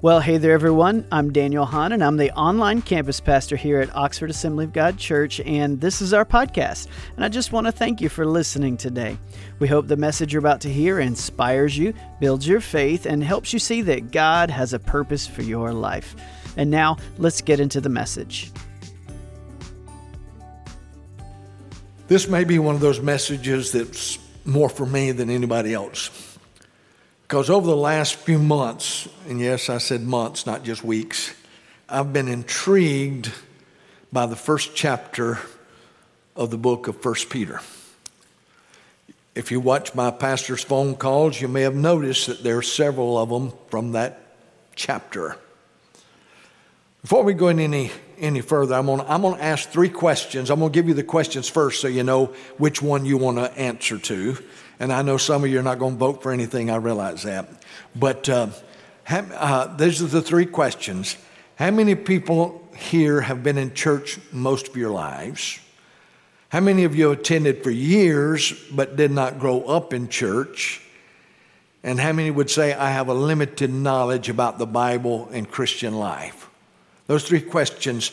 Well, hey there, everyone. I'm Daniel Hahn, and I'm the online campus pastor here at Oxford Assembly of God Church, and this is our podcast. And I just want to thank you for listening today. We hope the message you're about to hear inspires you, builds your faith, and helps you see that God has a purpose for your life. And now, let's get into the message. This may be one of those messages that's more for me than anybody else. Because over the last few months, and yes, I said months, not just weeks, I've been intrigued by the first chapter of the book of 1 Peter. If you watch my pastor's phone calls, you may have noticed that there are several of them from that chapter. Before we go any further, I'm going to ask three questions. I'm going to give you the questions first so you know which one you want to answer to. And I know some of you are not going to vote for anything, I realize that. But these are the three questions. How many people here have been in church most of your lives? How many of you attended for years but did not grow up in church? And how many would say, I have a limited knowledge about the Bible and Christian life? Those three questions.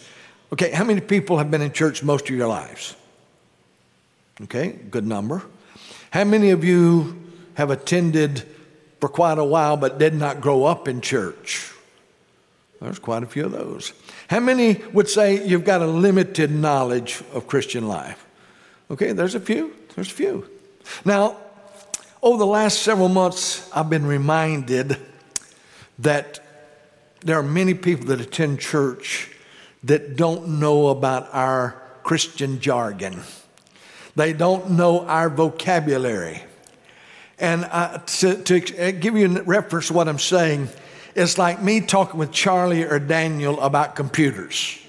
Okay, how many people have been in church most of your lives? Okay, good number. How many of you have attended for quite a while but did not grow up in church? There's quite a few of those. How many would say you've got a limited knowledge of Christian life? Okay, there's a few. Now, over the last several months, I've been reminded that there are many people that attend church that don't know about our Christian jargon. They don't know our vocabulary. And to give you a reference to what I'm saying, it's like me talking with Charlie or Daniel about computers.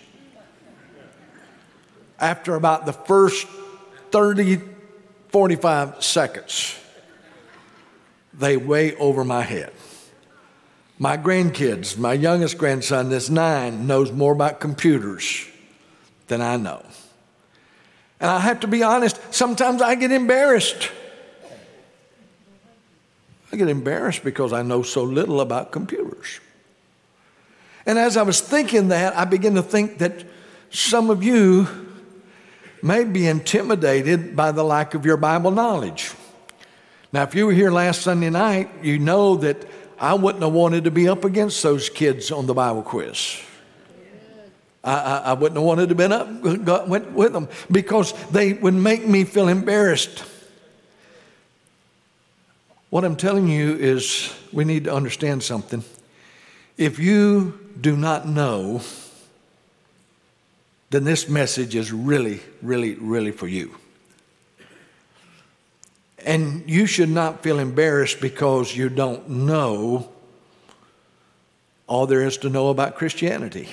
After about the first 30, 45 seconds, they way over my head. My grandkids, my youngest grandson that's 9, knows more about computers than I know. And I have to be honest, sometimes I get embarrassed. I get embarrassed because I know so little about computers. And as I was thinking that, I began to think that some of you may be intimidated by the lack of your Bible knowledge. Now, if you were here last Sunday night, you know that I wouldn't have wanted to be up against those kids on the Bible quiz. I wouldn't have wanted to have been up with them because they would make me feel embarrassed. What I'm telling you is we need to understand something. If you do not know, then this message is really, really, really for you. And you should not feel embarrassed because you don't know all there is to know about Christianity.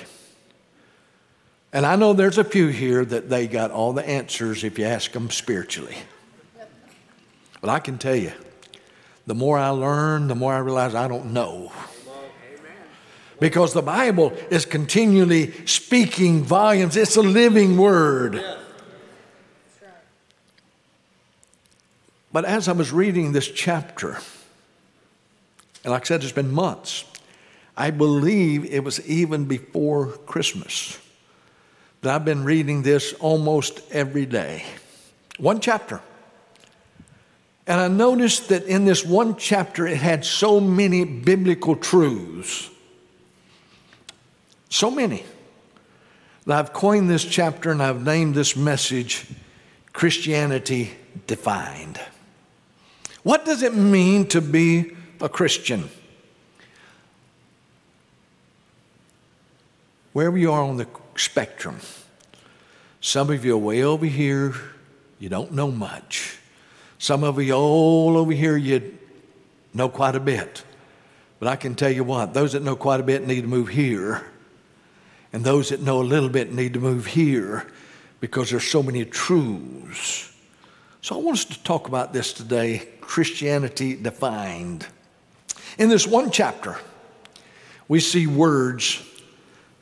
And I know there's a few here that they got all the answers if you ask them spiritually. But I can tell you, the more I learn, the more I realize I don't know. Because the Bible is continually speaking volumes. It's a living word. But as I was reading this chapter, and like I said, it's been months. I believe it was even before Christmas. I've been reading this almost every day. One chapter. And I noticed that in this one chapter, it had so many biblical truths. So many. That I've coined this chapter and I've named this message, Christianity Defined. What does it mean to be a Christian? Wherever you are on the spectrum. Some of you are way over here, you don't know much. Some of you all over here, you know quite a bit. But I can tell you what, those that know quite a bit need to move here. And those that know a little bit need to move here because there's so many truths. So I want us to talk about this today, Christianity Defined. In this one chapter, we see words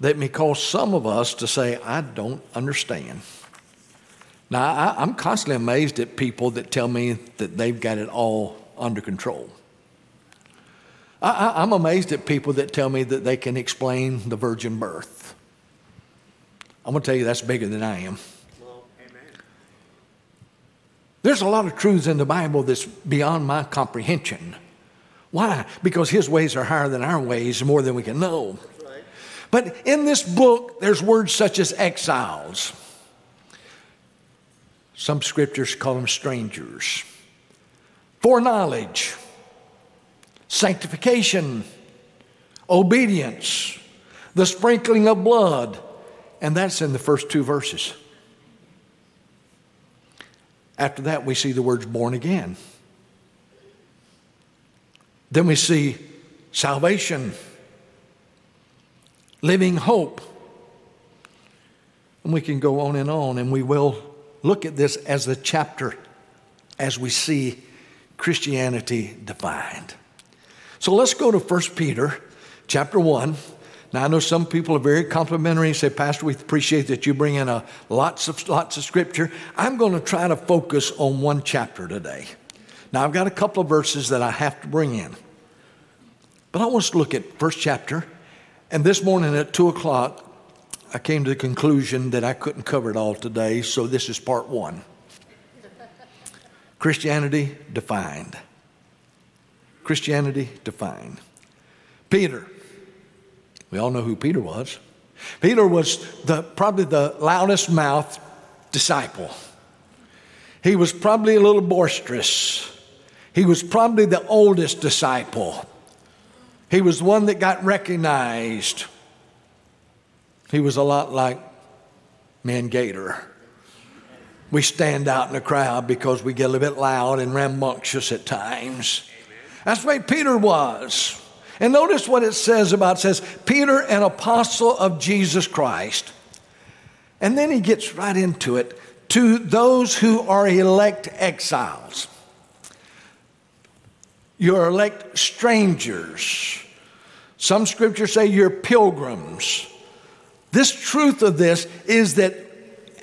that may cause some of us to say, I don't understand. Now, I'm constantly amazed at people that tell me that they've got it all under control. I'm amazed at people that tell me that they can explain the virgin birth. I'm going to tell you that's bigger than I am. Well, amen. There's a lot of truths in the Bible that's beyond my comprehension. Why? Because his ways are higher than our ways, more than we can know. Right. But in this book, there's words such as exiles. Some scriptures call them strangers. Foreknowledge, sanctification, obedience, the sprinkling of blood, and that's in the first two verses. After that, we see the words born again. Then we see salvation, living hope. And we can go on, and we will look at this as a chapter as we see Christianity defined. So let's go to 1 Peter chapter 1. Now, I know some people are very complimentary and say, Pastor, we appreciate that you bring in lots of scripture. I'm going to try to focus on one chapter today. Now, I've got a couple of verses that I have to bring in. But I want us to look at first chapter. And this morning at 2 o'clock, I came to the conclusion that I couldn't cover it all today, so this is part one. Christianity Defined. Christianity Defined. Peter. We all know who Peter was. Peter was probably the loudest mouthed disciple. He was probably a little boisterous. He was probably the oldest disciple. He was the one that got recognized. He was a lot like Min Gator. We stand out in the crowd because we get a little bit loud and rambunctious at times. That's the way Peter was. And notice what it says about, Peter, an apostle of Jesus Christ. And then he gets right into it. To those who are elect exiles. You're elect strangers. Some scriptures say you're pilgrims. This truth of this is that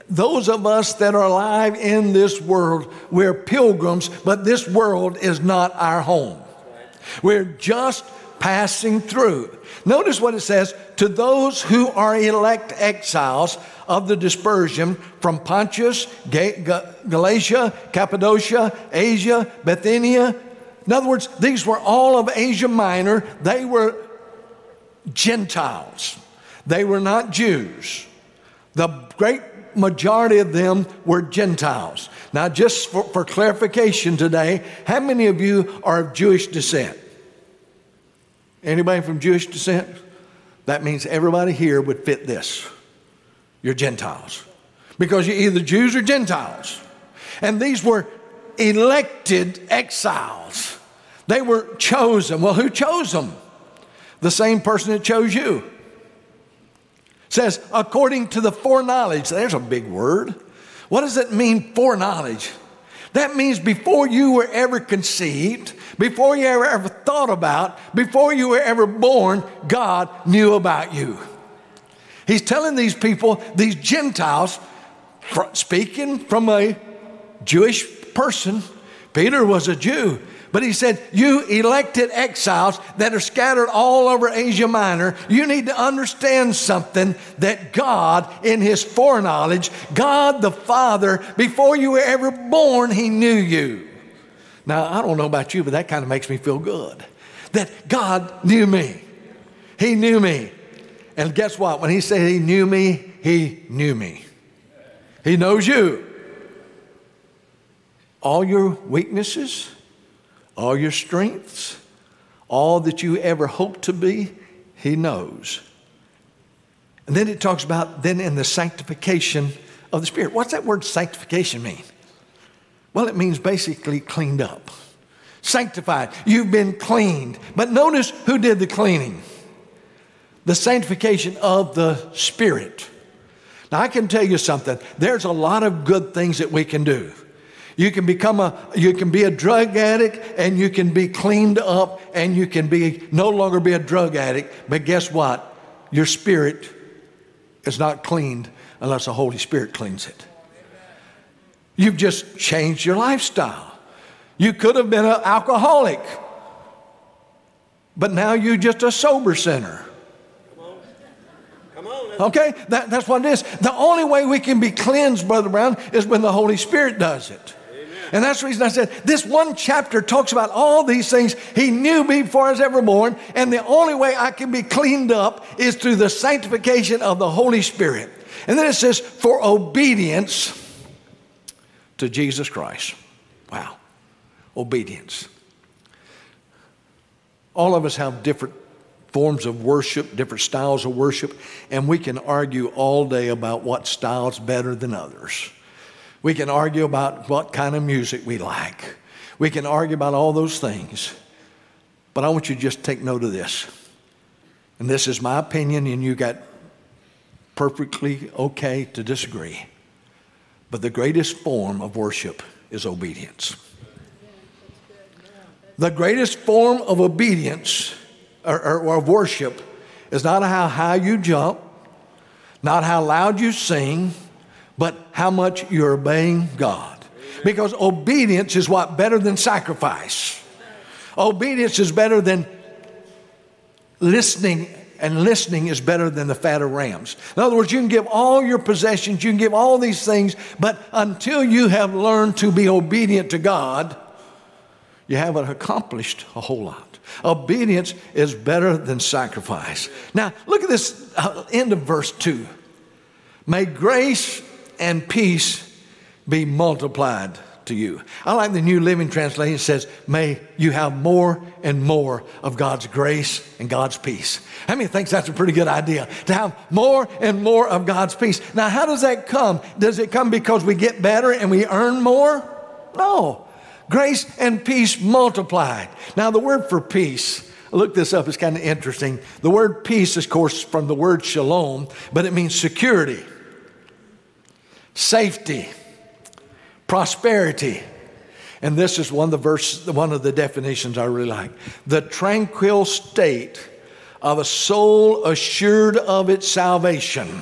those of us that are alive in this world, we're pilgrims, but this world is not our home. We're just passing through. Notice what it says, to those who are elect exiles of the dispersion from Pontus, Galatia, Cappadocia, Asia, Bithynia. In other words, these were all of Asia Minor. They were Gentiles. They were not Jews. The great majority of them were Gentiles. Now, just for clarification today, how many of you are of Jewish descent? Anybody from Jewish descent? That means everybody here would fit this. You're Gentiles. Because you're either Jews or Gentiles. And these were elected exiles. They were chosen. Well, who chose them? The same person that chose you. It says, according to the foreknowledge. There's a big word. What does it mean, foreknowledge? That means before you were ever conceived, before you were ever thought about, before you were ever born, God knew about you. He's telling these people, these Gentiles, speaking from a Jewish person. Peter was a Jew. But he said, you elected exiles that are scattered all over Asia Minor, you need to understand something, that God, in his foreknowledge, God the Father, before you were ever born, he knew you. Now, I don't know about you, but that kind of makes me feel good, that God knew me. He knew me. And guess what? When he said he knew me, he knew me. He knows you. All your weaknesses, all your strengths, all that you ever hoped to be, he knows. And then it talks about then in the sanctification of the Spirit. What's that word sanctification mean? Well, it means basically cleaned up, sanctified. You've been cleaned. But notice who did the cleaning? The sanctification of the Spirit. Now, I can tell you something. There's a lot of good things that we can do. You can be a drug addict, and you can be cleaned up, and you can no longer be a drug addict. But guess what? Your spirit is not cleaned unless the Holy Spirit cleans it. You've just changed your lifestyle. You could have been an alcoholic, but now you're just a sober sinner. Okay, that's what it is. The only way we can be cleansed, Brother Brown, is when the Holy Spirit does it. Amen. And that's the reason I said this one chapter talks about all these things. He knew me before I was ever born, and the only way I can be cleaned up is through the sanctification of the Holy Spirit. And then it says, for obedience to Jesus Christ. Wow, obedience. All of us have different forms of worship, different styles of worship, and we can argue all day about what style's better than others. We can argue about what kind of music we like. We can argue about all those things. But I want you to just take note of this. And this is my opinion, and you got perfectly okay to disagree. But the greatest form of worship is obedience. The greatest form of obedience or worship is not how high you jump, not how loud you sing, but how much you're obeying God. Because obedience is what? Better than sacrifice. Obedience is better than listening, and listening is better than the fat of rams. In other words, you can give all your possessions, you can give all these things, but until you have learned to be obedient to God, you haven't accomplished a whole lot. Obedience is better than sacrifice. Now, look at this end of verse 2. May grace and peace be multiplied to you. I like the New Living Translation. It says, may you have more and more of God's grace and God's peace. How many thinks that's a pretty good idea? To have more and more of God's peace. Now, how does that come? Does it come because we get better and we earn more? No. Grace and peace multiplied. Now, the word for peace, I looked this up, it's kind of interesting. The word peace is, of course, from the word shalom, but it means security, safety, prosperity. And this is one of the definitions I really like. The tranquil state of a soul assured of its salvation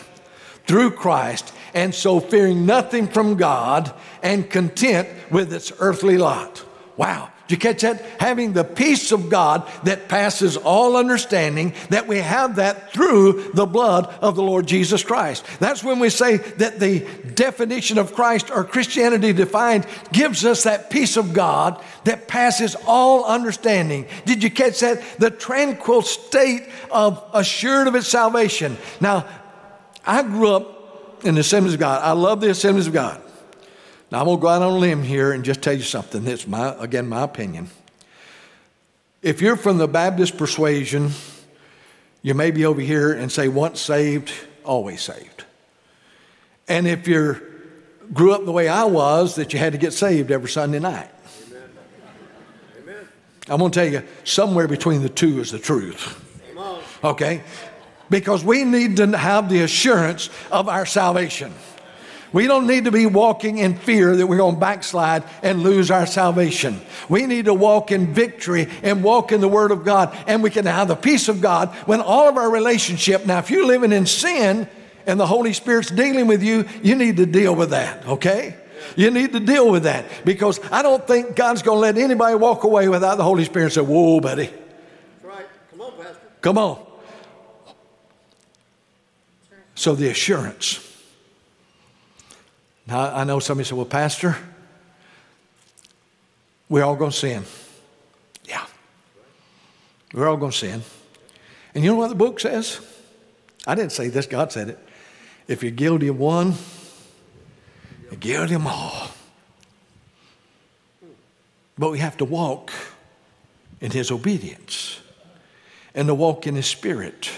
through Christ, and so fearing nothing from God and content with its earthly lot. Wow. Did you catch that? Having the peace of God that passes all understanding, that we have that through the blood of the Lord Jesus Christ. That's when we say that the definition of Christ or Christianity Defined gives us that peace of God that passes all understanding. Did you catch that? The tranquil state of assured of its salvation. Now, I grew up in the Assemblies of God. I love the Assemblies of God. Now, I'm going to go out on a limb here and just tell you something. That's, my opinion. If you're from the Baptist persuasion, you may be over here and say, once saved, always saved. And if you grew up the way I was, that you had to get saved every Sunday night. Amen. Amen. I'm going to tell you, somewhere between the two is the truth. Okay? Because we need to have the assurance of our salvation. We don't need to be walking in fear that we're going to backslide and lose our salvation. We need to walk in victory and walk in the Word of God, and we can have the peace of God when all of our relationship. Now, if you're living in sin and the Holy Spirit's dealing with you, you need to deal with that, okay? You need to deal with that, because I don't think God's going to let anybody walk away without the Holy Spirit and say, whoa, buddy. That's right. Come on, Pastor. Come on. So the assurance. Now, I know somebody said, well, Pastor, we're all going to sin. Yeah. We're all going to sin. And you know what the book says? I didn't say this. God said it. If you're guilty of one, you're guilty of them all. But we have to walk in His obedience, and to walk in His Spirit,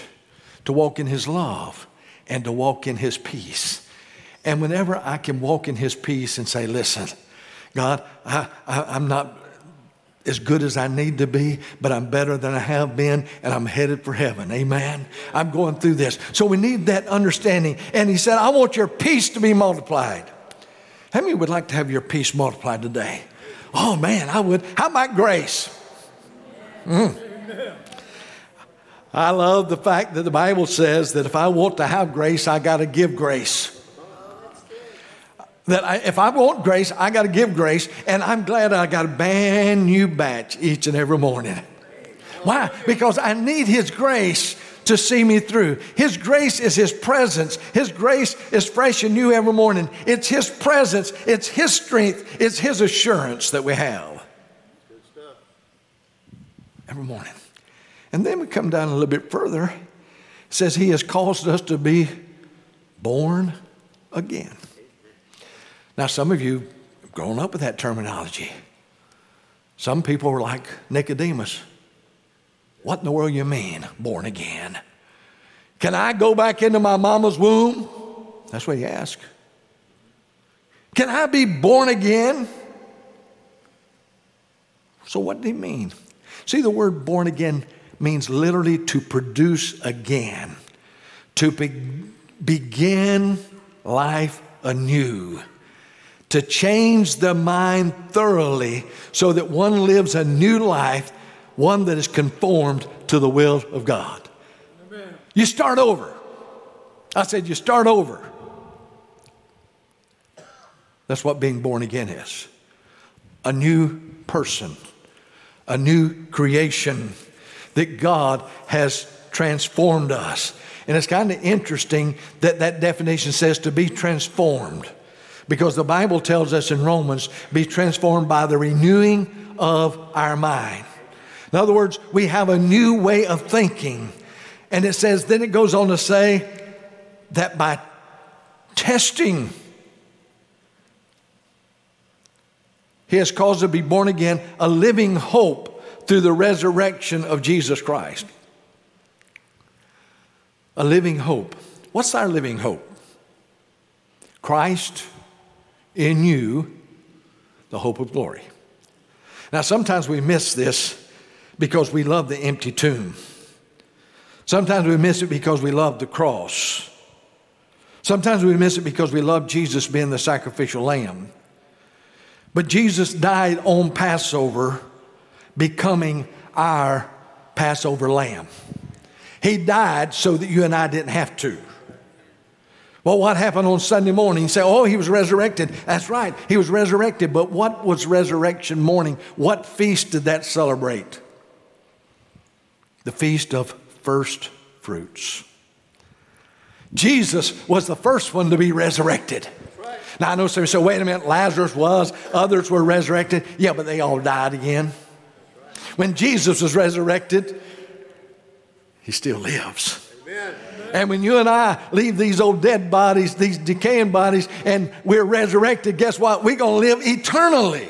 to walk in His love, and to walk in His peace. And whenever I can walk in His peace and say, listen, God, I'm not as good as I need to be, but I'm better than I have been, and I'm headed for heaven. Amen? I'm going through this. So we need that understanding. And He said, I want your peace to be multiplied. How many would like to have your peace multiplied today? Oh, man, I would. How about grace? I love the fact that the Bible says that if I want to have grace, I got to give grace. That if I want grace, I got to give grace, and I'm glad I got a brand new batch each and every morning. Why? Because I need His grace to see me through. His grace is His presence. His grace is fresh and new every morning. It's His presence. It's His strength. It's His assurance that we have. Good stuff. Every morning. And then we come down a little bit further. It says He has caused us to be born again. Now, some of you have grown up with that terminology. Some people were like Nicodemus. What in the world you mean, born again? Can I go back into my mama's womb? That's what you ask. Can I be born again? So what did he mean? See, the word born again means literally to produce again, to begin life anew, to change the mind thoroughly so that one lives a new life, one that is conformed to the will of God. Amen. You start over. I said you start over. That's what being born again is. A new person, a new creation that God has transformed us. And it's kind of interesting that that definition says to be transformed, because the Bible tells us in Romans, be transformed by the renewing of our mind. In other words, we have a new way of thinking. And it says, then it goes on to say that by testing, He has caused to be born again, a living hope through the resurrection of Jesus Christ. A living hope. What's our living hope? Christ in you, the hope of glory. Now, sometimes we miss this because we love the empty tomb. Sometimes we miss it because we love the cross. Sometimes we miss it because we love Jesus being the sacrificial lamb. But Jesus died on Passover, becoming our Passover lamb. He died so that you and I didn't have to. Well, what happened on Sunday morning? You say, oh, He was resurrected. That's right, He was resurrected. But what was resurrection morning? What feast did that celebrate? The Feast of First Fruits. Jesus was the first one to be resurrected. Right. Now, I know some say, wait a minute, Lazarus was, others were resurrected. Yeah, but they all died again. Right. When Jesus was resurrected, He still lives. Amen. And when you and I leave these old dead bodies, these decaying bodies, and we're resurrected, guess what? We're going to live eternally.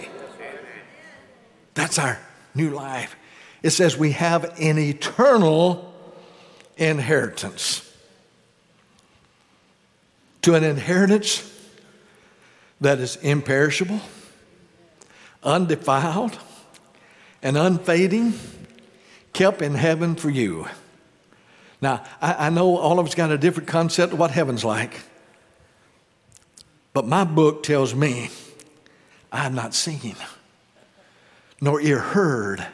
That's our new life. It says we have an eternal inheritance. To an inheritance that is imperishable, undefiled, and unfading, kept in heaven for you. Now, I know all of us got a different concept of what heaven's like, but my book tells me I have not seen, nor ear heard,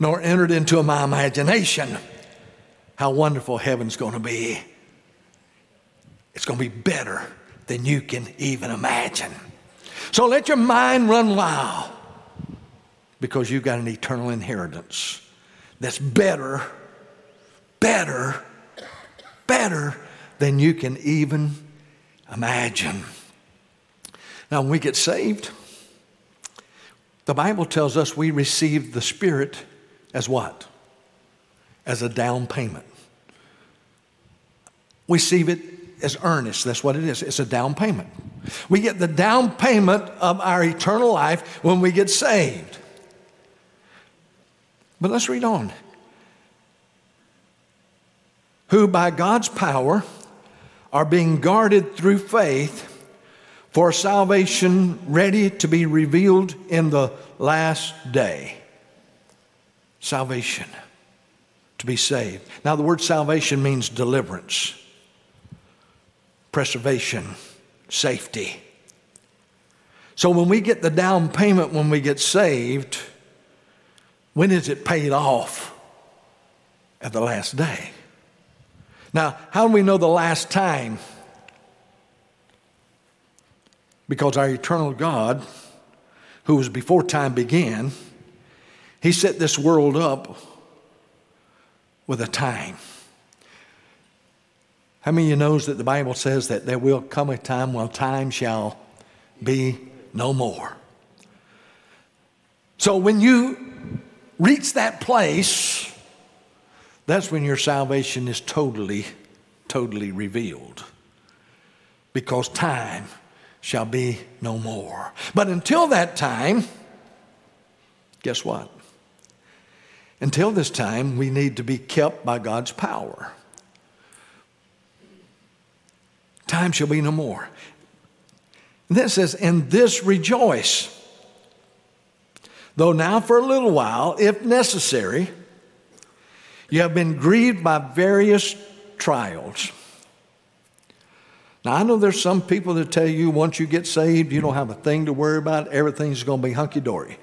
nor entered into my imagination how wonderful heaven's going to be. It's going to be better than you can even imagine. So let your mind run wild, because you've got an eternal inheritance that's better than you can even imagine. Now, when we get saved, the Bible tells us we receive the Spirit as what? As a down payment. We receive it as earnest. That's what it is. It's a down payment. We get the down payment of our eternal life when we get saved. But let's read on. Who by God's power are being guarded through faith for salvation ready to be revealed in the last day. Salvation, to be saved. Now, the word salvation means deliverance, preservation, safety. So when we get the down payment when we get saved, when is it paid off? At the last day. Now, how do we know the last time? Because our eternal God, who was before time began, He set this world up with a time. How many of you knows that the Bible says that there will come a time when time shall be no more? So when you reach that place, that's when your salvation is totally, totally revealed, because time shall be no more. But until that time, guess what? Until this time, we need to be kept by God's power. Time shall be no more. And then it says, "In this rejoice, though now for a little while, if necessary, you have been grieved by various trials." Now, I know there's some people that tell you once you get saved, you don't have a thing to worry about. Everything's going to be hunky-dory.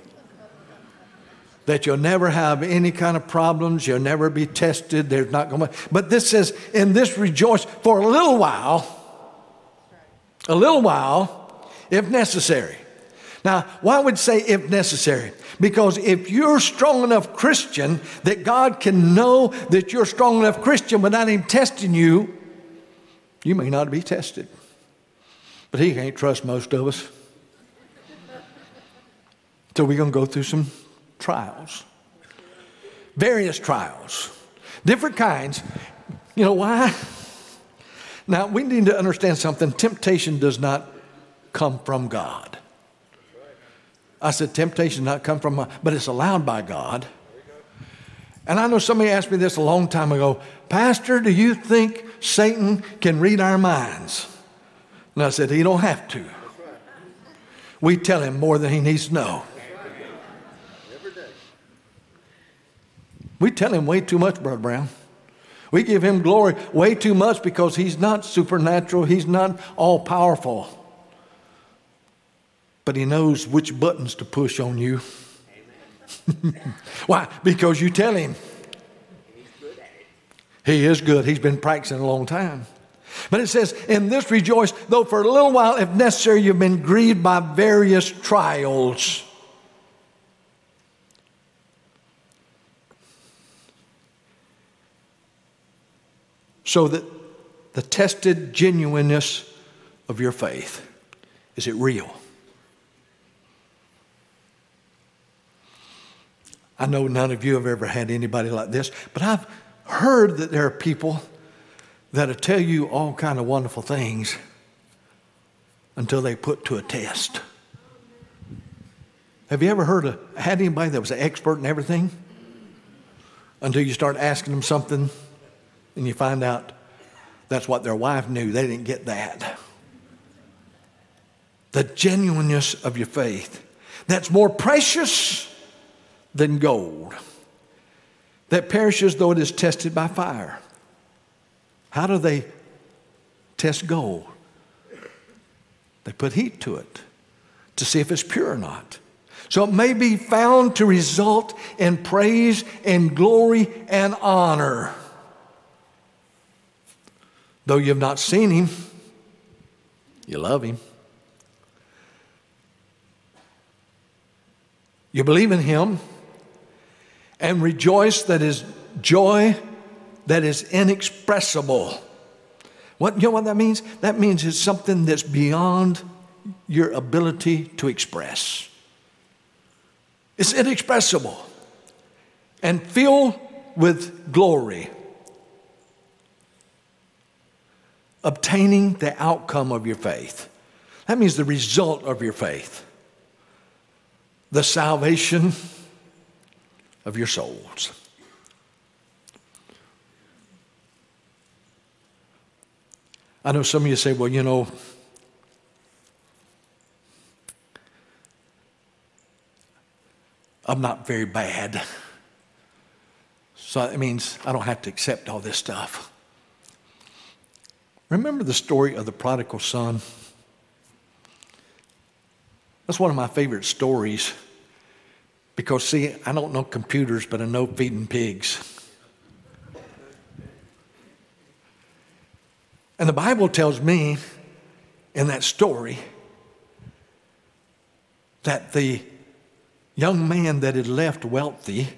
That you'll never have any kind of problems. You'll never be tested. There's not going to be. But this says, "In this rejoice for a little while." A little while, if necessary. Now, why would say if necessary? Because if you're a strong enough Christian that God can know that you're a strong enough Christian without him testing you, you may not be tested. But he can't trust most of us. So we're going to go through some trials. Various trials. Different kinds. You know why? Now, we need to understand something. Temptation does not come from God. I said temptation does not come from God, but it's allowed by God. And I know somebody asked me this a long time ago. "Pastor, do you think Satan can read our minds?" And I said, "He don't have to. We tell him more than he needs to know. We tell him way too much, Brother Brown. We give him glory way too much because he's not supernatural. He's not all-powerful. But he knows which buttons to push on you." Why? Because you tell him. He's good at it. He is good. He's been practicing a long time. But it says, "In this rejoice, though for a little while, if necessary, you've been grieved by various trials." So that the tested genuineness of your faith, is it real? I know none of you have ever had anybody like this, but I've heard that there are people that'll tell you all kind of wonderful things until they put to a test. Have you ever had anybody that was an expert in everything until you start asking them something? And you find out that's what their wife knew. They didn't get that. The genuineness of your faith. That's more precious than gold. That perishes though it is tested by fire. How do they test gold? They put heat to it to see if it's pure or not. So it may be found to result in praise and glory and honor. Though you have not seen him, you love him. You believe in him and rejoice that his joy that is inexpressible. What, you know what that means? That means it's something that's beyond your ability to express. It's inexpressible and filled with glory. Obtaining the outcome of your faith. That means the result of your faith. The salvation of your souls. I know some of you say, "Well, you know, I'm not very bad. So that means I don't have to accept all this stuff." Remember the story of the prodigal son? That's one of my favorite stories because, see, I don't know computers, but I know feeding pigs. And the Bible tells me in that story that the young man that had left wealthy,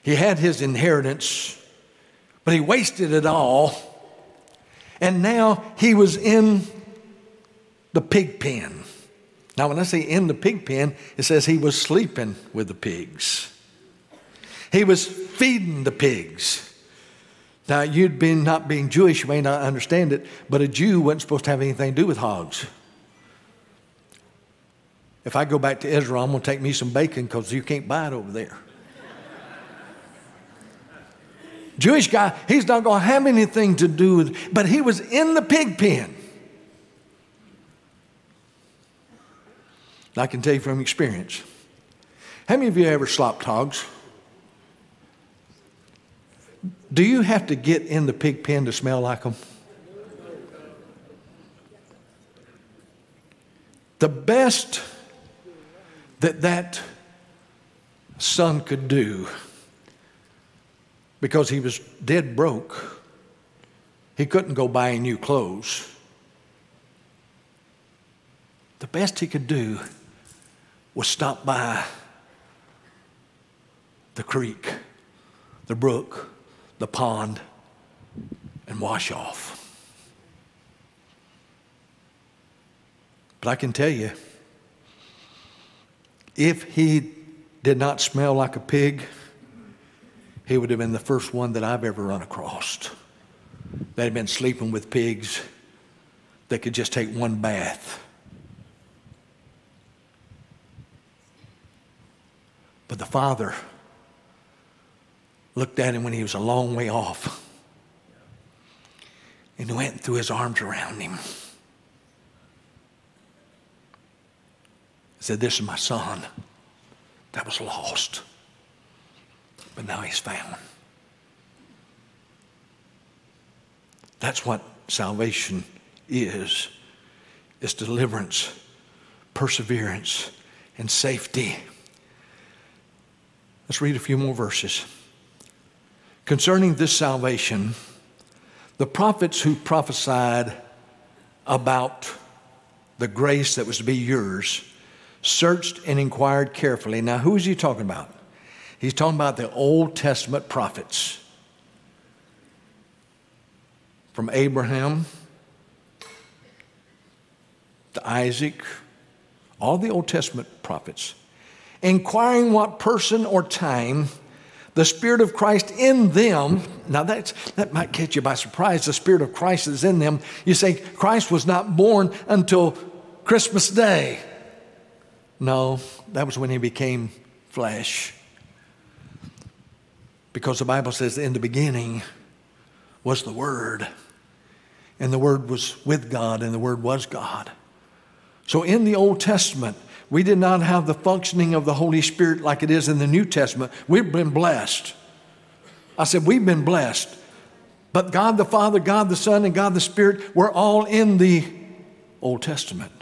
he had his inheritance But he wasted it all. And now he was in the pig pen. Now, when I say in the pig pen, it says he was sleeping with the pigs. He was feeding the pigs. Now, you'd been not being Jewish, you may not understand it, but a Jew wasn't supposed to have anything to do with hogs. If I go back to Ezra, I'm going to take me some bacon because you can't buy it over there. Jewish guy, he's not going to have anything to do with it, but he was in the pig pen. And I can tell you from experience. How many of you ever slopped hogs? Do you have to get in the pig pen to smell like them? The best that son could do, because he was dead broke, he couldn't go buy new clothes. The best he could do was stop by the creek, the brook, the pond, and wash off. But I can tell you, if he did not smell like a pig, he would have been the first one that I've ever run across that had been sleeping with pigs that could just take one bath. But the father looked at him when he was a long way off and went and threw his arms around him. He said, "This is my son that was lost, but now he's found." That's what salvation is. It's deliverance, perseverance, and safety. Let's read a few more verses. Concerning this salvation, the prophets who prophesied about the grace that was to be yours searched and inquired carefully. Now, who is he talking about? He's talking about the Old Testament prophets, from Abraham to Isaac, all the Old Testament prophets, inquiring what person or time the Spirit of Christ in them. Now that might catch you by surprise. The Spirit of Christ is in them. You say, Christ was not born until Christmas Day. No, that was when he became flesh. Because the Bible says, in the beginning was the Word, and the Word was with God, and the Word was God. So in the Old Testament, we did not have the functioning of the Holy Spirit like it is in the New Testament. We've been blessed. I said, we've been blessed. But God the Father, God the Son, and God the Spirit were all in the Old Testament.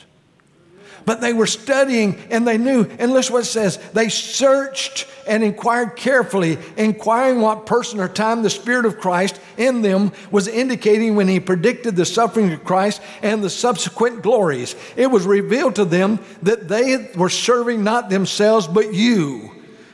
But they were studying, and they knew. And listen what it says. They searched and inquired carefully, inquiring what person or time the Spirit of Christ in them was indicating when he predicted the suffering of Christ and the subsequent glories. It was revealed to them that they were serving not themselves but you.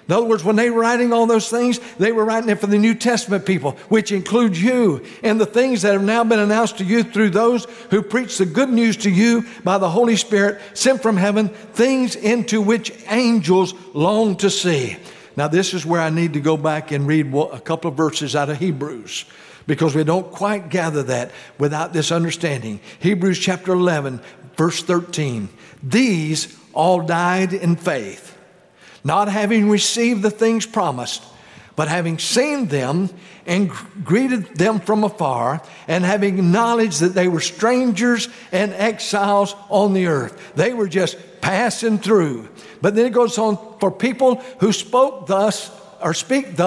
In other words, when they were writing all those things, they were writing it for the New Testament people, which includes you, and the things that have now been announced to you through those who preach the good news to you by the Holy Spirit sent from heaven, things into which angels long to see. Now, this is where I need to go back and read a couple of verses out of Hebrews, because we don't quite gather that without this understanding. Hebrews chapter 11, verse 13. These all died in faith, not having received the things promised, but having seen them and greeted them from afar, and having acknowledged that they were strangers and exiles on the earth. They were just passing through. But then it goes on, for people who speak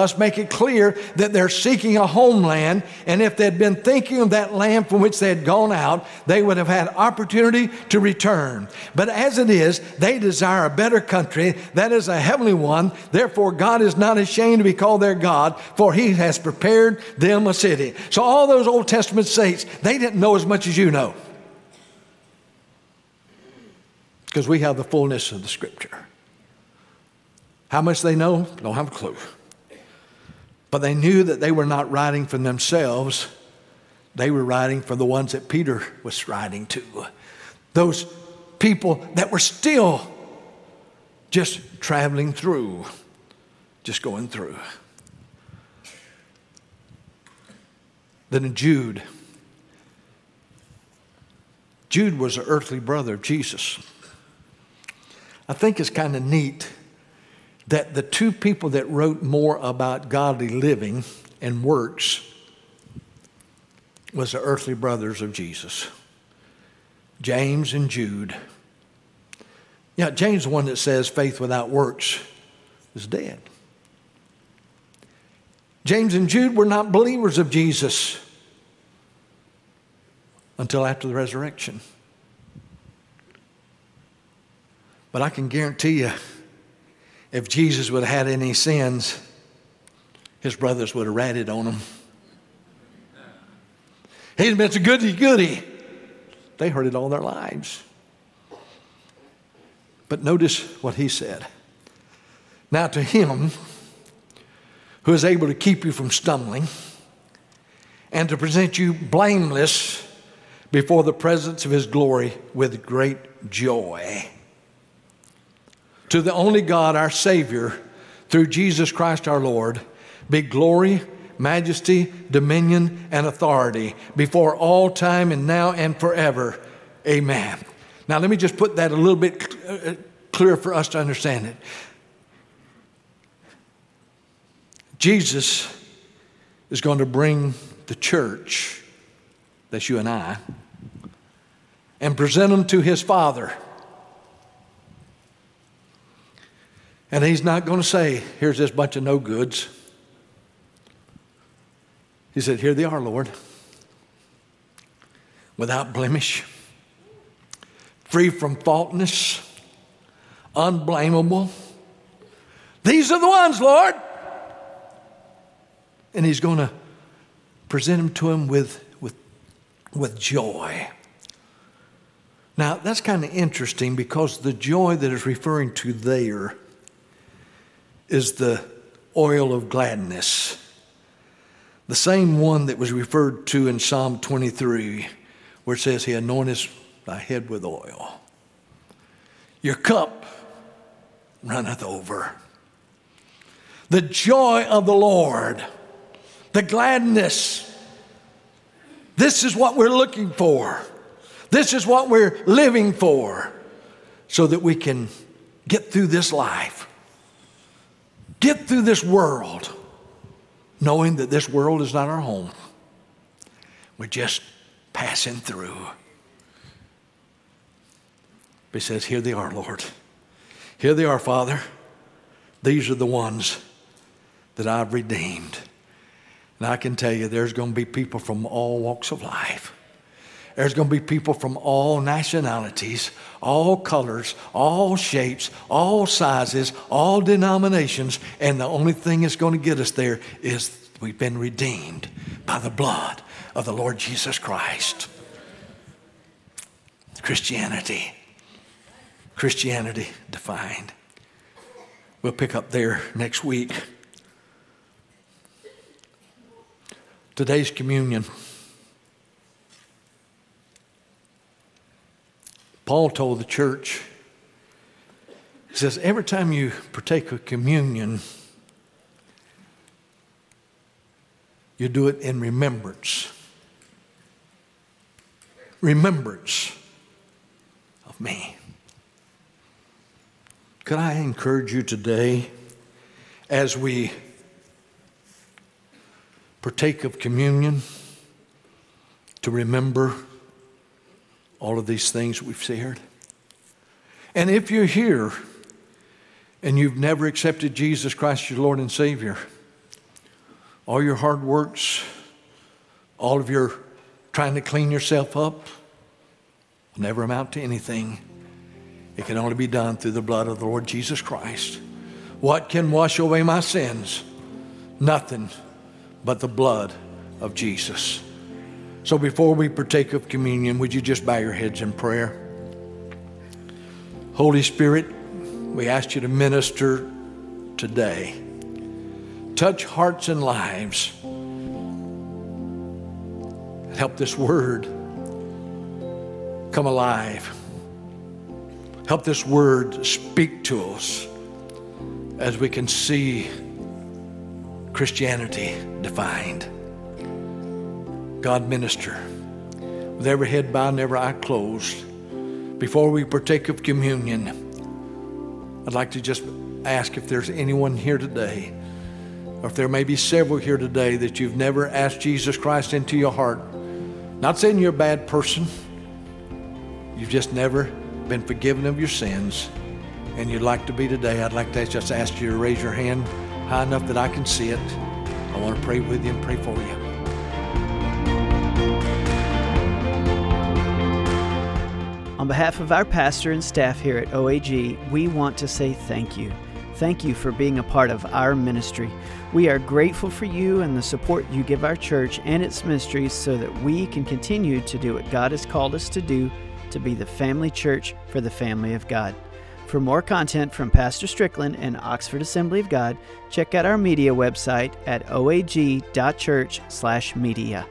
thus, make it clear that they're seeking a homeland, and if they'd been thinking of that land from which they had gone out, they would have had opportunity to return. But as it is, they desire a better country, that is a heavenly one. Therefore, God is not ashamed to be called their God, for he has prepared them a city. So all those Old Testament saints, they didn't know as much as you know, because we have the fullness of the Scripture. How much they know, don't have a clue. But they knew that they were not writing for themselves. They were writing for the ones that Peter was writing to. Those people that were still just traveling through, just going through. Then in Jude. Jude was an earthly brother of Jesus. I think it's kind of neat that the two people that wrote more about godly living and works was the earthly brothers of Jesus, James and Jude. Yeah, James is the one that says faith without works is dead. James and Jude were not believers of Jesus until after the resurrection. But I can guarantee you, if Jesus would have had any sins, his brothers would have ratted on him. He'd have been so goody-goody. They heard it all their lives. But notice what he said. Now to him who is able to keep you from stumbling and to present you blameless before the presence of his glory with great joy. To the only God, our Savior, through Jesus Christ our Lord, be glory, majesty, dominion, and authority before all time and now and forever. Amen. Now, let me just put that a little bit clear for us to understand it. Jesus is going to bring the church, that's you and I, and present them to his Father. And he's not going to say, here's this bunch of no goods. He said, here they are, Lord, without blemish, free from faultless, unblameable. These are the ones, Lord. And he's going to present them to him with joy. Now, that's kind of interesting because the joy that is referring to there is the oil of gladness. The same one that was referred to in Psalm 23, where it says, he anointeth thy head with oil. Your cup runneth over. The joy of the Lord, the gladness. This is what we're looking for. This is what we're living for, so that we can get through this life. Get through this world, knowing that this world is not our home. We're just passing through. But he says, here they are, Lord. Here they are, Father. These are the ones that I've redeemed. And I can tell you, there's going to be people from all walks of life. There's going to be people from all nationalities, all colors, all shapes, all sizes, all denominations. And the only thing that's going to get us there is we've been redeemed by the blood of the Lord Jesus Christ. Christianity. Christianity defined. We'll pick up there next week. Today's communion. Paul told the church, he says, every time you partake of communion, you do it in remembrance. Remembrance of me. Could I encourage you today, as we partake of communion, to remember all of these things we've shared? And if you're here and you've never accepted Jesus Christ, your Lord and Savior, all your hard works, all of your trying to clean yourself up will never amount to anything. It can only be done through the blood of the Lord Jesus Christ. What can wash away my sins? Nothing but the blood of Jesus. So before we partake of communion, would you just bow your heads in prayer? Holy Spirit, we ask you to minister today touch hearts and lives. And help this word come alive. Help this word speak to us as we can see Christianity defined. God, minister. With every head bowed and every eye closed, before we partake of communion, I'd like to just ask if there's anyone here today, or if there may be several here today that you've never asked Jesus Christ into your heart. Not saying you're a bad person. You've just never been forgiven of your sins, and you'd like to be today. I'd like to just ask you to raise your hand high enough that I can see it. I want to pray with you and pray for you. On behalf of our pastor and staff here at OAG, we want to say thank you. Thank you for being a part of our ministry. We are grateful for you and the support you give our church and its ministries so that we can continue to do what God has called us to do, to be the family church for the family of God. For more content from Pastor Strickland and Oxford Assembly of God, check out our media website at oag.church/media.